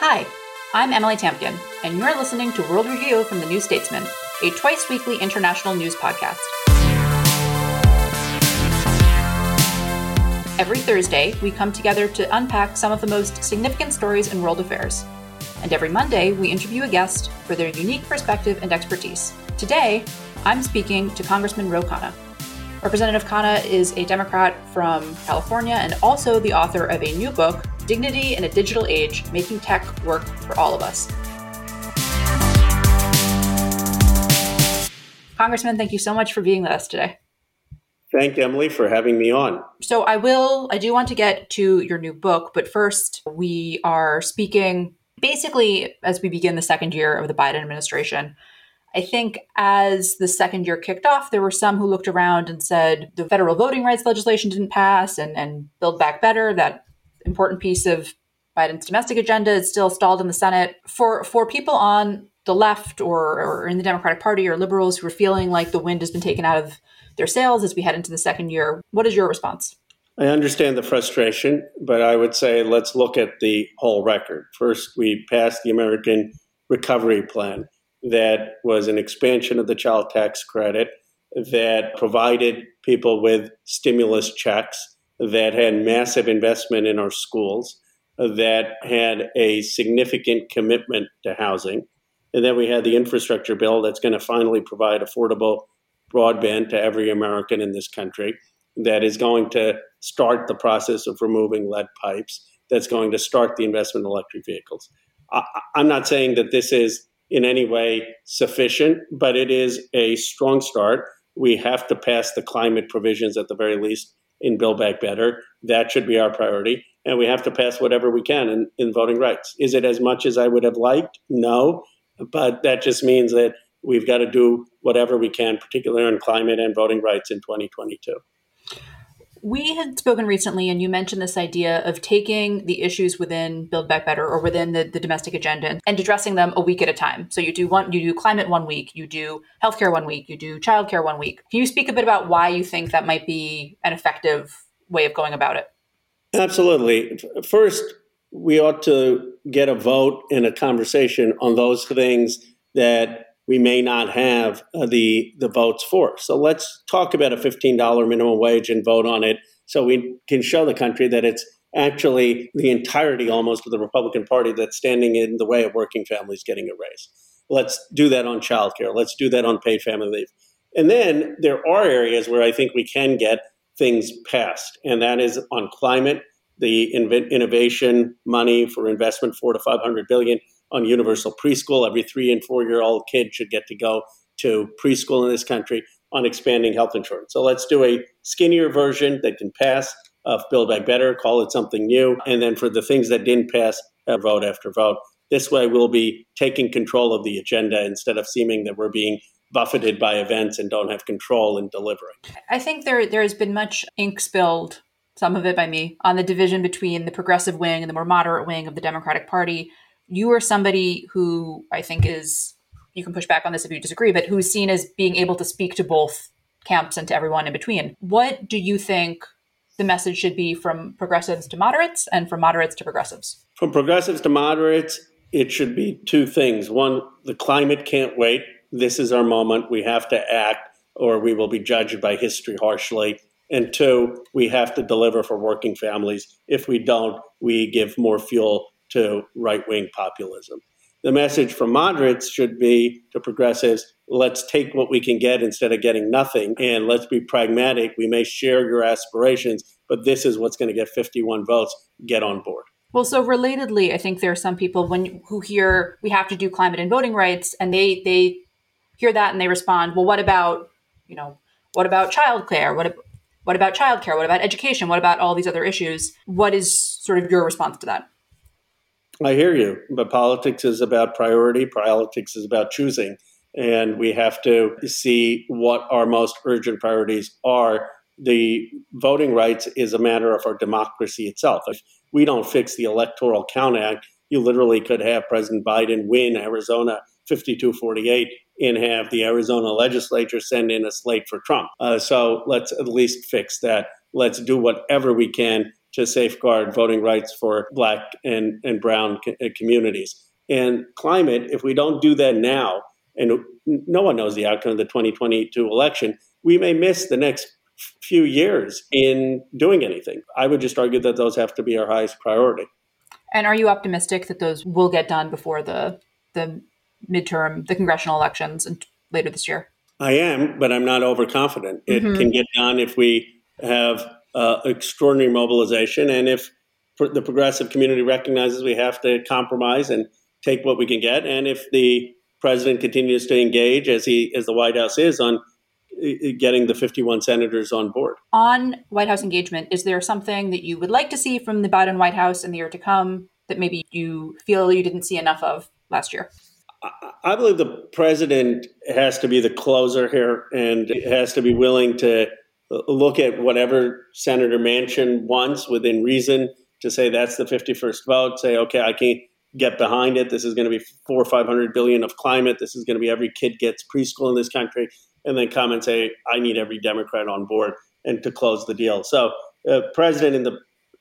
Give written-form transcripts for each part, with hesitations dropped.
Hi, I'm Emily Tamkin, and you're listening to World Review from the New Statesman, a twice-weekly international news podcast. Every Thursday, we come together to unpack some of the most significant stories in world affairs. And every Monday, we interview a guest for their unique perspective and expertise. Today, I'm speaking to Congressman Ro Khanna. Representative Khanna is a Democrat from California and also the author of a new book, Dignity in a Digital Age, Making Tech Work for All of Us. Congressman, thank you so much for being with us today. Thank Emily for having me on. So I do want to get to your new book, but first we are speaking basically as we begin the second year of the Biden administration. I think as the second year kicked off, there were some who looked around and said the federal voting rights legislation didn't pass and Build Back Better, that important piece of Biden's domestic agenda, is still stalled in the Senate. For people on the left or in the Democratic Party or liberals who are feeling like the wind has been taken out of their sails as we head into the second year, what is your response? I understand the frustration, but I would say let's look at the whole record. First, we passed the American Recovery Plan. That was an expansion of the child tax credit, that provided people with stimulus checks, that had massive investment in our schools, that had a significant commitment to housing. And then we had the infrastructure bill that's going to finally provide affordable broadband to every American in this country, that is going to start the process of removing lead pipes, that's going to start the investment in electric vehicles. I'm not saying that this is in any way sufficient, but it is a strong start. We have to pass the climate provisions at the very least in Build Back Better. That should be our priority. And we have to pass whatever we can in voting rights. Is it as much as I would have liked? No. But that just means that we've got to do whatever we can, particularly on climate and voting rights in 2022. We had spoken recently, and you mentioned this idea of taking the issues within Build Back Better or within the domestic agenda and addressing them a week at a time. So you do climate 1 week, you do healthcare 1 week, you do childcare 1 week. Can you speak a bit about why you think that might be an effective way of going about it? Absolutely. First, we ought to get a vote and a conversation on those things that we may not have the votes for. So let's talk about a $15 minimum wage and vote on it so we can show the country that it's actually the entirety almost of the Republican Party that's standing in the way of working families getting a raise. Let's do that on childcare. Let's do that on paid family leave. And then there are areas where I think we can get things passed, and that is on climate, the innovation money for investment, $400 to $500 billion. On universal preschool, every 3 and 4 year old kid should get to go to preschool in this country, on expanding health insurance. So let's do a skinnier version that can pass of Build Back Better, call it something new. And then for the things that didn't pass, vote after vote. This way we'll be taking control of the agenda instead of seeming that we're being buffeted by events and don't have control in delivering. I think there has been much ink spilled, some of it by me, on the division between the progressive wing and the more moderate wing of the Democratic Party. You are somebody who I think is, you can push back on this if you disagree, but who's seen as being able to speak to both camps and to everyone in between. What do you think the message should be from progressives to moderates and from moderates to progressives? From progressives to moderates, it should be two things. One, the climate can't wait. This is our moment. We have to act or we will be judged by history harshly. And two, we have to deliver for working families. If we don't, we give more fuel to right-wing populism. The message from moderates should be to progressives, let's take what we can get instead of getting nothing, and let's be pragmatic. We may share your aspirations, but this is what's going to get 51 votes. Get on board. Well, so relatedly, I think there are some people who hear we have to do climate and voting rights, and they hear that and they respond, well, what about childcare? What about childcare? What about education? What about all these other issues? What is sort of your response to that? I hear you, but politics is about priority. Politics is about choosing, and we have to see what our most urgent priorities are. The voting rights is a matter of our democracy itself. If we don't fix the Electoral Count Act, you literally could have President Biden win Arizona 52-48 and have the Arizona legislature send in a slate for Trump. So let's at least fix that. Let's do whatever we can to safeguard voting rights for Black and brown communities. And climate, if we don't do that now, and no one knows the outcome of the 2022 election, we may miss the next few years in doing anything. I would just argue that those have to be our highest priority. And are you optimistic that those will get done before the midterm, the congressional elections later this year? I am, but I'm not overconfident. It can get done if we have extraordinary mobilization and if the progressive community recognizes we have to compromise and take what we can get. And if the president continues to engage as the White House is on getting the 51 senators on board. On White House engagement, is there something that you would like to see from the Biden White House in the year to come that maybe you feel you didn't see enough of last year? I believe the president has to be the closer here and has to be willing to look at whatever Senator Manchin wants within reason to say that's the 51st vote, say, okay, I can't get behind it. This is going to be $400 or $500 billion of climate. This is going to be every kid gets preschool in this country. And then come and say, I need every Democrat on board and to close the deal. So the president in the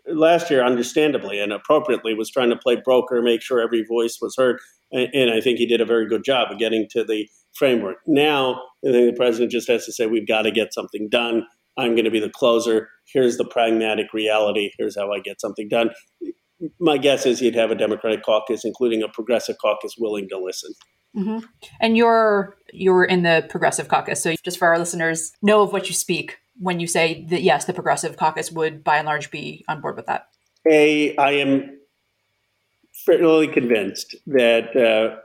last year, understandably and appropriately, was trying to play broker, make sure every voice was heard. And I think he did a very good job of getting to the framework. Now, I think the president just has to say, we've got to get something done. I'm going to be the closer. Here's the pragmatic reality. Here's how I get something done. My guess is he'd have a Democratic caucus, including a progressive caucus, willing to listen. Mm-hmm. And you're in the progressive caucus. So just for our listeners, know of what you speak when you say that, yes, the progressive caucus would by and large be on board with that. I am fairly convinced that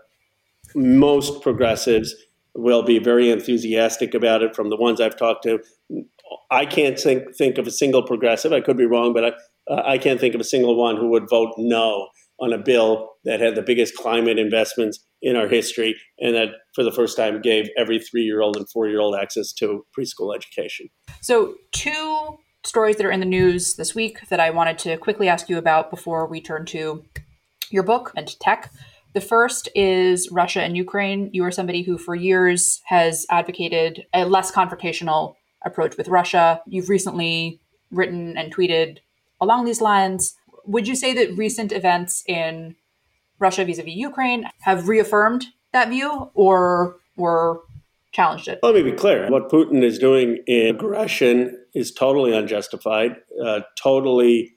most progressives will be very enthusiastic about it from the ones I've talked to. I can't think of a single progressive. I could be wrong, but I can't think of a single one who would vote no on a bill that had the biggest climate investments in our history and that for the first time gave every 3-year-old and 4-year-old access to preschool education. So 2 stories that are in the news this week that I wanted to quickly ask you about before we turn to your book and tech. The first is Russia and Ukraine. You are somebody who for years has advocated a less confrontational approach with Russia. You've recently written and tweeted along these lines. Would you say that recent events in Russia vis-a-vis Ukraine have reaffirmed that view or challenged it? Let me be clear. What Putin is doing in aggression is totally unjustified, totally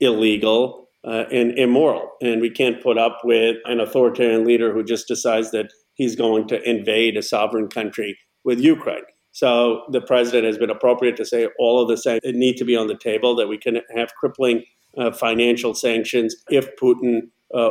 illegal, and immoral. And we can't put up with an authoritarian leader who just decides that he's going to invade a sovereign country with Ukraine. So the president has been appropriate to say all of the sanctions need to be on the table, that we can have crippling financial sanctions if Putin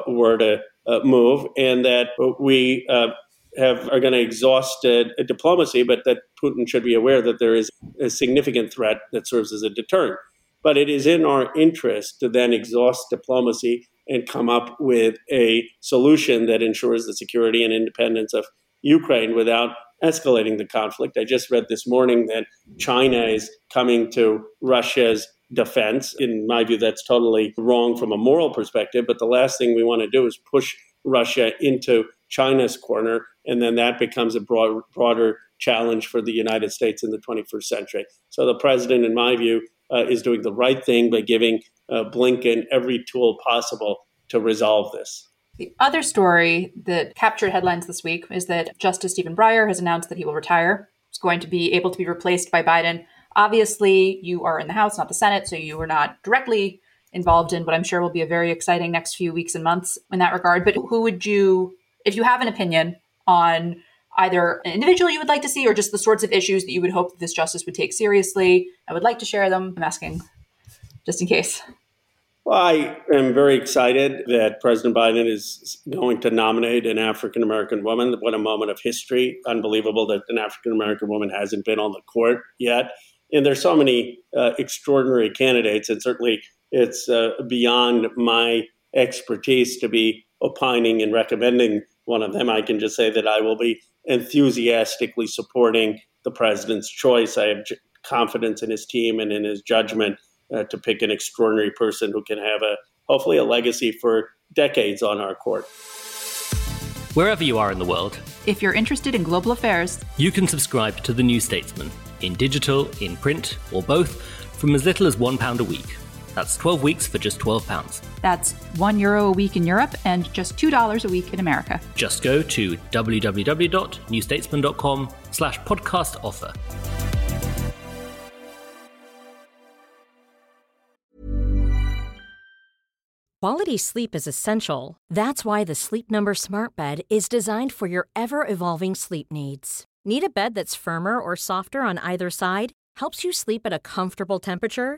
were to move, and that we are going to exhaust diplomacy, but that Putin should be aware that there is a significant threat that serves as a deterrent. But it is in our interest to then exhaust diplomacy and come up with a solution that ensures the security and independence of Ukraine without escalating the conflict. I just read this morning that China is coming to Russia's defense. In my view, that's totally wrong from a moral perspective. But the last thing we want to do is push Russia into China's corner. And then that becomes a broader challenge for the United States in the 21st century. So the president, in my view, is doing the right thing by giving Blinken every tool possible to resolve this. The other story that captured headlines this week is that Justice Stephen Breyer has announced that he will retire. He's going to be able to be replaced by Biden. Obviously, you are in the House, not the Senate, so you were not directly involved in what I'm sure will be a very exciting next few weeks and months in that regard. But who would you, if you have an opinion on either an individual you would like to see or just the sorts of issues that you would hope that this justice would take seriously, I would like to share them. I'm asking just in case. Well, I am very excited that President Biden is going to nominate an African-American woman. What a moment of history. Unbelievable that an African-American woman hasn't been on the court yet. And there's so many extraordinary candidates, and certainly it's beyond my expertise to be opining and recommending one of them. I can just say that I will be enthusiastically supporting the president's choice. I have confidence in his team and in his judgment to pick an extraordinary person who can have hopefully a legacy for decades on our court. Wherever you are in the world, if you're interested in global affairs, you can subscribe to The New Statesman in digital, in print, or both from as little as £1 a week. That's 12 weeks for just £12. That's €1 a week in Europe and just $2 a week in America. Just go to www.newstatesman.com/podcast offer. Quality sleep is essential. That's why the Sleep Number Smart Bed is designed for your ever-evolving sleep needs. Need a bed that's firmer or softer on either side? Helps you sleep at a comfortable temperature?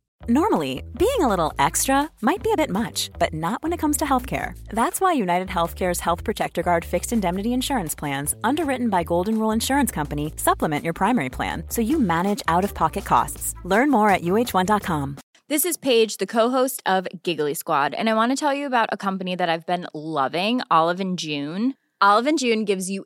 Normally, being a little extra might be a bit much, but not when it comes to healthcare. That's why United Healthcare's Health Protector Guard fixed indemnity insurance plans, underwritten by Golden Rule Insurance Company, supplement your primary plan so you manage out-of-pocket costs. Learn more at uh1.com. This is Paige, the co-host of Giggly Squad, and I want to tell you about a company that I've been loving, Olive and June. Olive and June gives you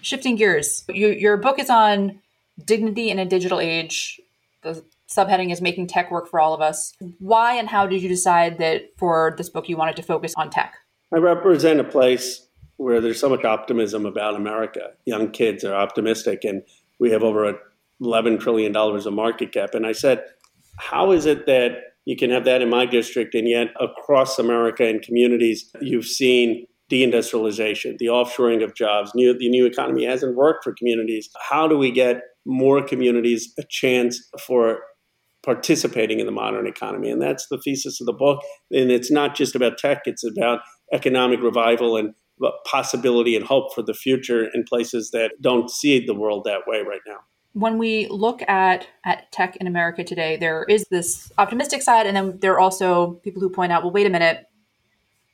Shifting gears, your book is on Dignity in a Digital Age. The subheading is Making Tech Work for All of Us. Why and how did you decide that for this book you wanted to focus on tech? I represent a place where there's so much optimism about America. Young kids are optimistic, and we have over $11 trillion of market cap. And I said, how is it that you can have that in my district, and yet across America and communities, you've seen deindustrialization, the offshoring of jobs, the new economy hasn't worked for communities. How do we get more communities a chance for participating in the modern economy? And that's the thesis of the book. And it's not just about tech, it's about economic revival and possibility and hope for the future in places that don't see the world that way right now. When we look at tech in America today, there is this optimistic side, and then there are also people who point out, well, wait a minute,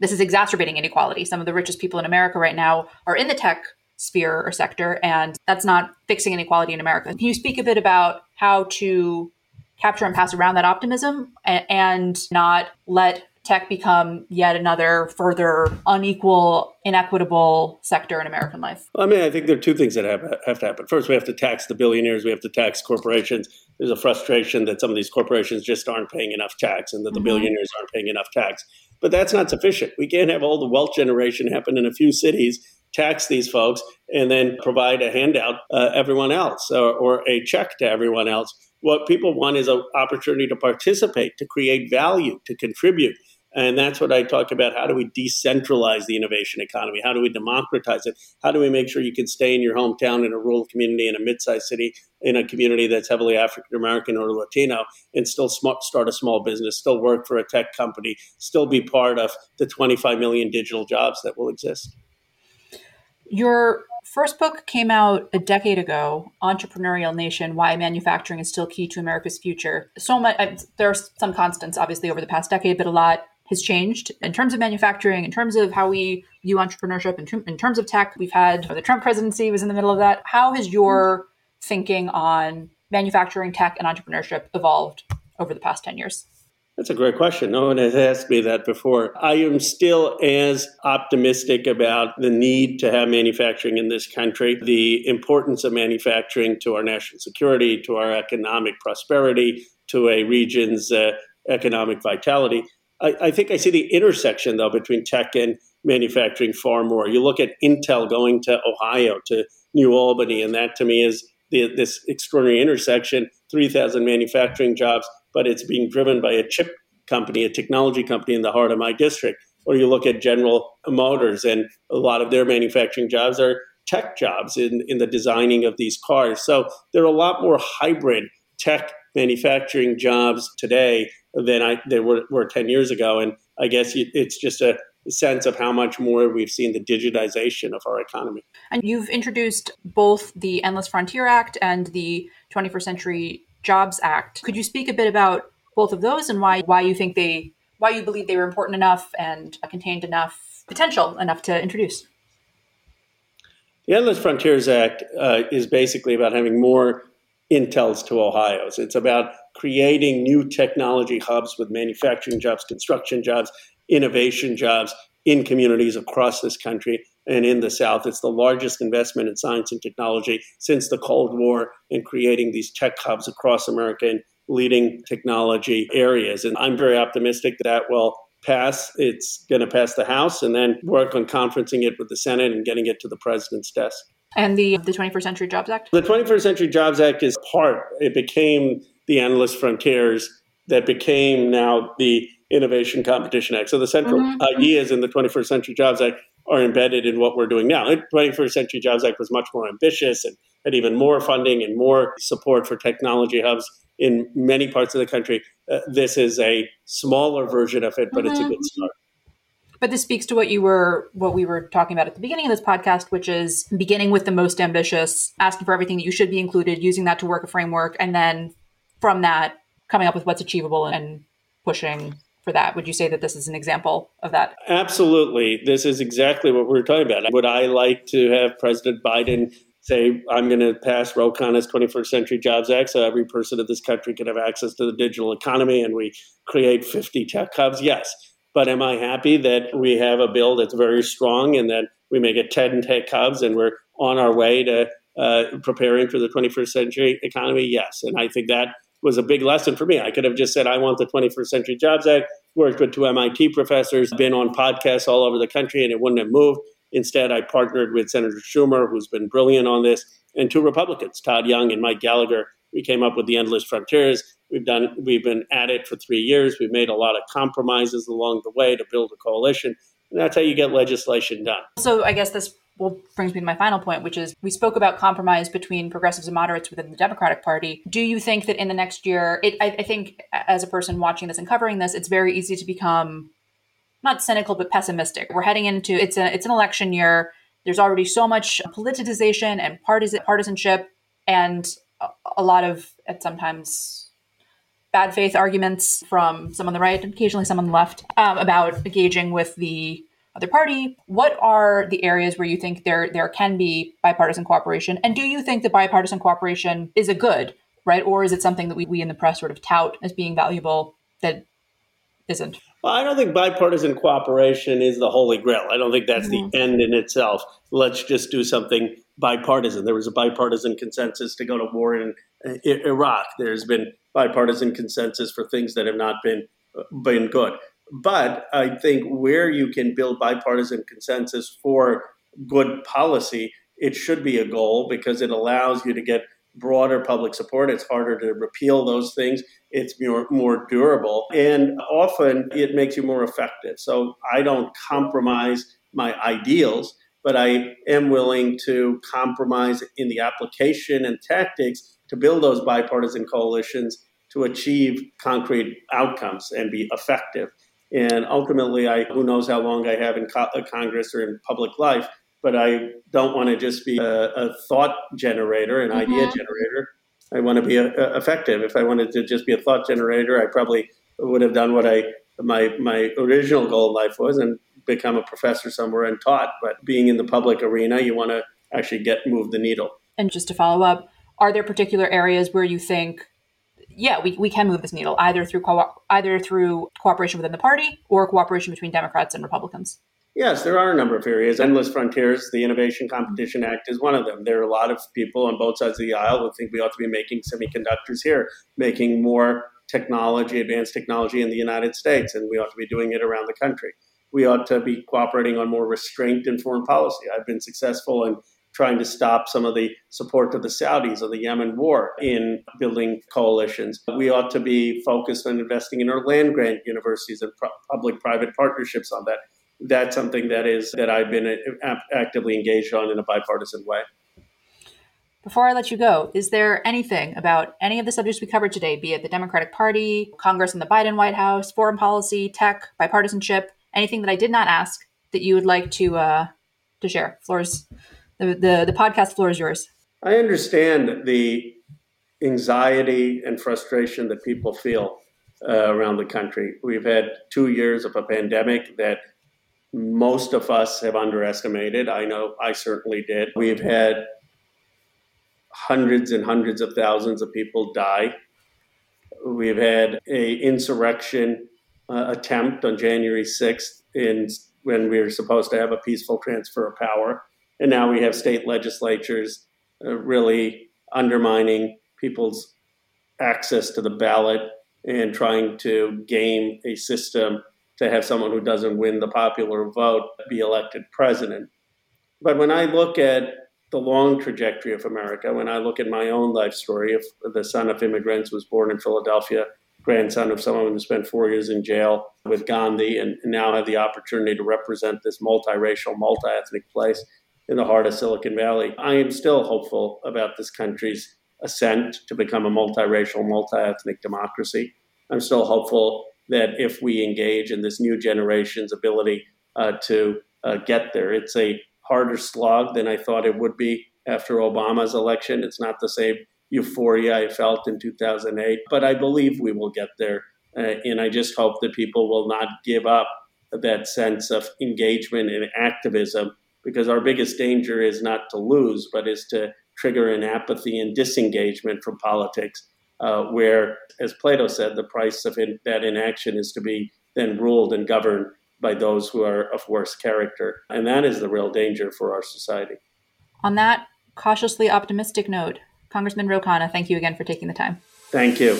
this is exacerbating inequality. Some of the richest people in America right now are in the tech sphere or sector, and that's not fixing inequality in America. Can you speak a bit about how to capture and pass around that optimism and not let tech become yet another further unequal, inequitable sector in American life? Well, I think there are two things that have to happen. First, we have to tax the billionaires. We have to tax corporations. There's a frustration that some of these corporations just aren't paying enough tax and that the billionaires aren't paying enough tax. But that's not sufficient. We can't have all the wealth generation happen in a few cities, tax these folks, and then provide a handout everyone else or a check to everyone else. What people want is an opportunity to participate, to create value, to contribute. And that's what I talk about. How do we decentralize the innovation economy? How do we democratize it? How do we make sure you can stay in your hometown, in a rural community, in a mid-sized city, in a community that's heavily African-American or Latino, and still start a small business, still work for a tech company, still be part of the 25 million digital jobs that will exist? Your first book came out a decade ago, Entrepreneurial Nation, Why Manufacturing is Still Key to America's Future. So much, there are some constants, obviously, over the past decade, but a lot has changed in terms of manufacturing, in terms of how we view entrepreneurship, in terms of tech. We've had the Trump presidency was in the middle of that. How has your thinking on manufacturing, tech, and entrepreneurship evolved over the past 10 years? That's a great question. No one has asked me that before. I am still as optimistic about the need to have manufacturing in this country, the importance of manufacturing to our national security, to our economic prosperity, to a region's economic vitality. I think I see the intersection, though, between tech and manufacturing far more. You look at Intel going to Ohio, to New Albany, and that to me is this extraordinary intersection, 3,000 manufacturing jobs, but it's being driven by a chip company, a technology company in the heart of my district. Or you look at General Motors, and a lot of their manufacturing jobs are tech jobs in the designing of these cars. So there are a lot more hybrid tech manufacturing jobs today than they were 10 years ago. And I guess it's just a sense of how much more we've seen the digitization of our economy. And you've introduced both the Endless Frontier Act and the 21st Century Jobs Act. Could you speak a bit about both of those and why you believe they were important enough and contained enough potential enough to introduce? The Endless Frontiers Act is basically about having more Intels to Ohio's. It's about creating new technology hubs with manufacturing jobs, construction jobs, innovation jobs in communities across this country and in the South. It's the largest investment in science and technology since the Cold War in creating these tech hubs across America in leading technology areas. And I'm very optimistic that will pass. It's going to pass the House and then work on conferencing it with the Senate and getting it to the president's desk. And the 21st Century Jobs Act? The 21st Century Jobs Act is part. It became the Endless Frontiers that became now the Innovation Competition Act. So the central ideas in the 21st Century Jobs Act are embedded in what we're doing now. The 21st Century Jobs Act was much more ambitious and had even more funding and more support for technology hubs in many parts of the country. This is a smaller version of it, but it's a good start. But this speaks to what we were talking about at the beginning of this podcast, which is beginning with the most ambitious, asking for everything that you should be included, using that to work a framework, and then from that, coming up with what's achievable and pushing for that. Would you say that this is an example of that? Absolutely. This is exactly what we're talking about. Would I like to have President Biden say, I'm going to pass Ro Khanna's 21st Century Jobs Act so every person in this country can have access to the digital economy and we create 50 tech hubs? Yes. But am I happy that we have a bill that's very strong and that we make it 10 tech hubs and we're on our way to preparing for the 21st century economy? Yes. And I think that was a big lesson for me. I could have just said, I want the 21st Century Jobs Act, worked with two MIT professors, been on podcasts all over the country, and it wouldn't have moved. Instead, I partnered with Senator Schumer, who's been brilliant on this, and two Republicans, Todd Young and Mike Gallagher. We came up with the Endless Frontiers. We've been at it for 3 years. We've made a lot of compromises along the way to build a coalition. And that's how you get legislation done. So I guess this brings me to my final point, which is we spoke about compromise between progressives and moderates within the Democratic Party. Do you think that in the next year, I think as a person watching this and covering this, it's very easy to become not cynical, but pessimistic. We're heading into, it's an election year. There's already so much politicization and partisanship and a lot of, at sometimes, bad faith arguments from some on the right and occasionally some on the left about engaging with the other party. What are the areas where you think there can be bipartisan cooperation? And do you think that bipartisan cooperation is a good, right? Or is it something that we in the press sort of tout as being valuable that isn't? Well, I don't think bipartisan cooperation is the holy grail. I don't think that's the end in itself. Let's just do something bipartisan. There was a bipartisan consensus to go to war in Iraq. There's been bipartisan consensus for things that have not been good. But I think where you can build bipartisan consensus for good policy, it should be a goal because it allows you to get broader public support. It's harder to repeal those things. It's more durable, and often it makes you more effective. So I don't compromise my ideals, but I am willing to compromise in the application and tactics to build those bipartisan coalitions to achieve concrete outcomes and be effective. And ultimately, who knows how long I have in Congress or in public life, but I don't want to just be a thought generator, an idea generator. I want to be effective. If I wanted to just be a thought generator, I probably would have done what my original goal in life was and become a professor somewhere and taught. But being in the public arena, you want to actually move the needle. And just to follow up, are there particular areas where you think, yeah, we can move this needle either through cooperation within the party or cooperation between Democrats and Republicans? Yes, there are a number of areas. Endless Frontiers, the Innovation Competition Act is one of them. There are a lot of people on both sides of the aisle who think we ought to be making semiconductors here, making more technology, advanced technology in the United States, and we ought to be doing it around the country. We ought to be cooperating on more restraint in foreign policy. I've been successful in trying to stop some of the support to the Saudis or the Yemen war in building coalitions. We ought to be focused on investing in our land-grant universities and public-private partnerships on that. That's something that I've been actively engaged on in a bipartisan way. Before I let you go, is there anything about any of the subjects we covered today, be it the Democratic Party, Congress and the Biden White House, foreign policy, tech, bipartisanship, anything that I did not ask that you would like to share? The podcast floor is yours. I understand the anxiety and frustration that people feel around the country. We've had 2 years of a pandemic that most of us have underestimated. I know I certainly did. We've had hundreds and hundreds of thousands of people die. We've had an insurrection attempt on January 6th when we were supposed to have a peaceful transfer of power. And now we have state legislatures really undermining people's access to the ballot and trying to game a system to have someone who doesn't win the popular vote be elected president. But when I look at the long trajectory of America, when I look at my own life story, if the son of immigrants was born in Philadelphia, grandson of someone who spent 4 years in jail with Gandhi, and now have the opportunity to represent this multiracial, multi-ethnic place in the heart of Silicon Valley, I am still hopeful about this country's ascent to become a multiracial, multi-ethnic democracy. I'm still hopeful that if we engage in this new generation's ability to get there. It's a harder slog than I thought it would be after Obama's election. It's not the same euphoria I felt in 2008, but I believe we will get there. And I just hope that people will not give up that sense of engagement and activism, because our biggest danger is not to lose, but is to trigger an apathy and disengagement from politics. Where, as Plato said, the price of that inaction is to be then ruled and governed by those who are of worse character. And that is the real danger for our society. On that cautiously optimistic note, Congressman Ro Khanna, thank you again for taking the time. Thank you.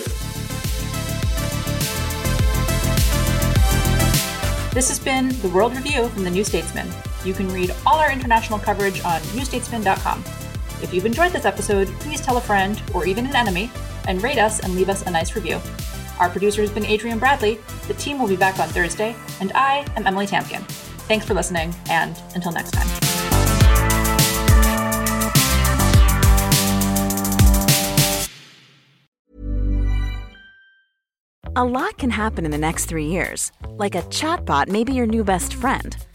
This has been The World Review from The New Statesman. You can read all our international coverage on newstatesman.com. If you've enjoyed this episode, please tell a friend or even an enemy and rate us and leave us a nice review. Our producer has been Adrian Bradley. The team will be back on Thursday, and I am Emily Tamkin. Thanks for listening, and until next time. A lot can happen in the next 3 years. Like a chatbot may be your new best friend.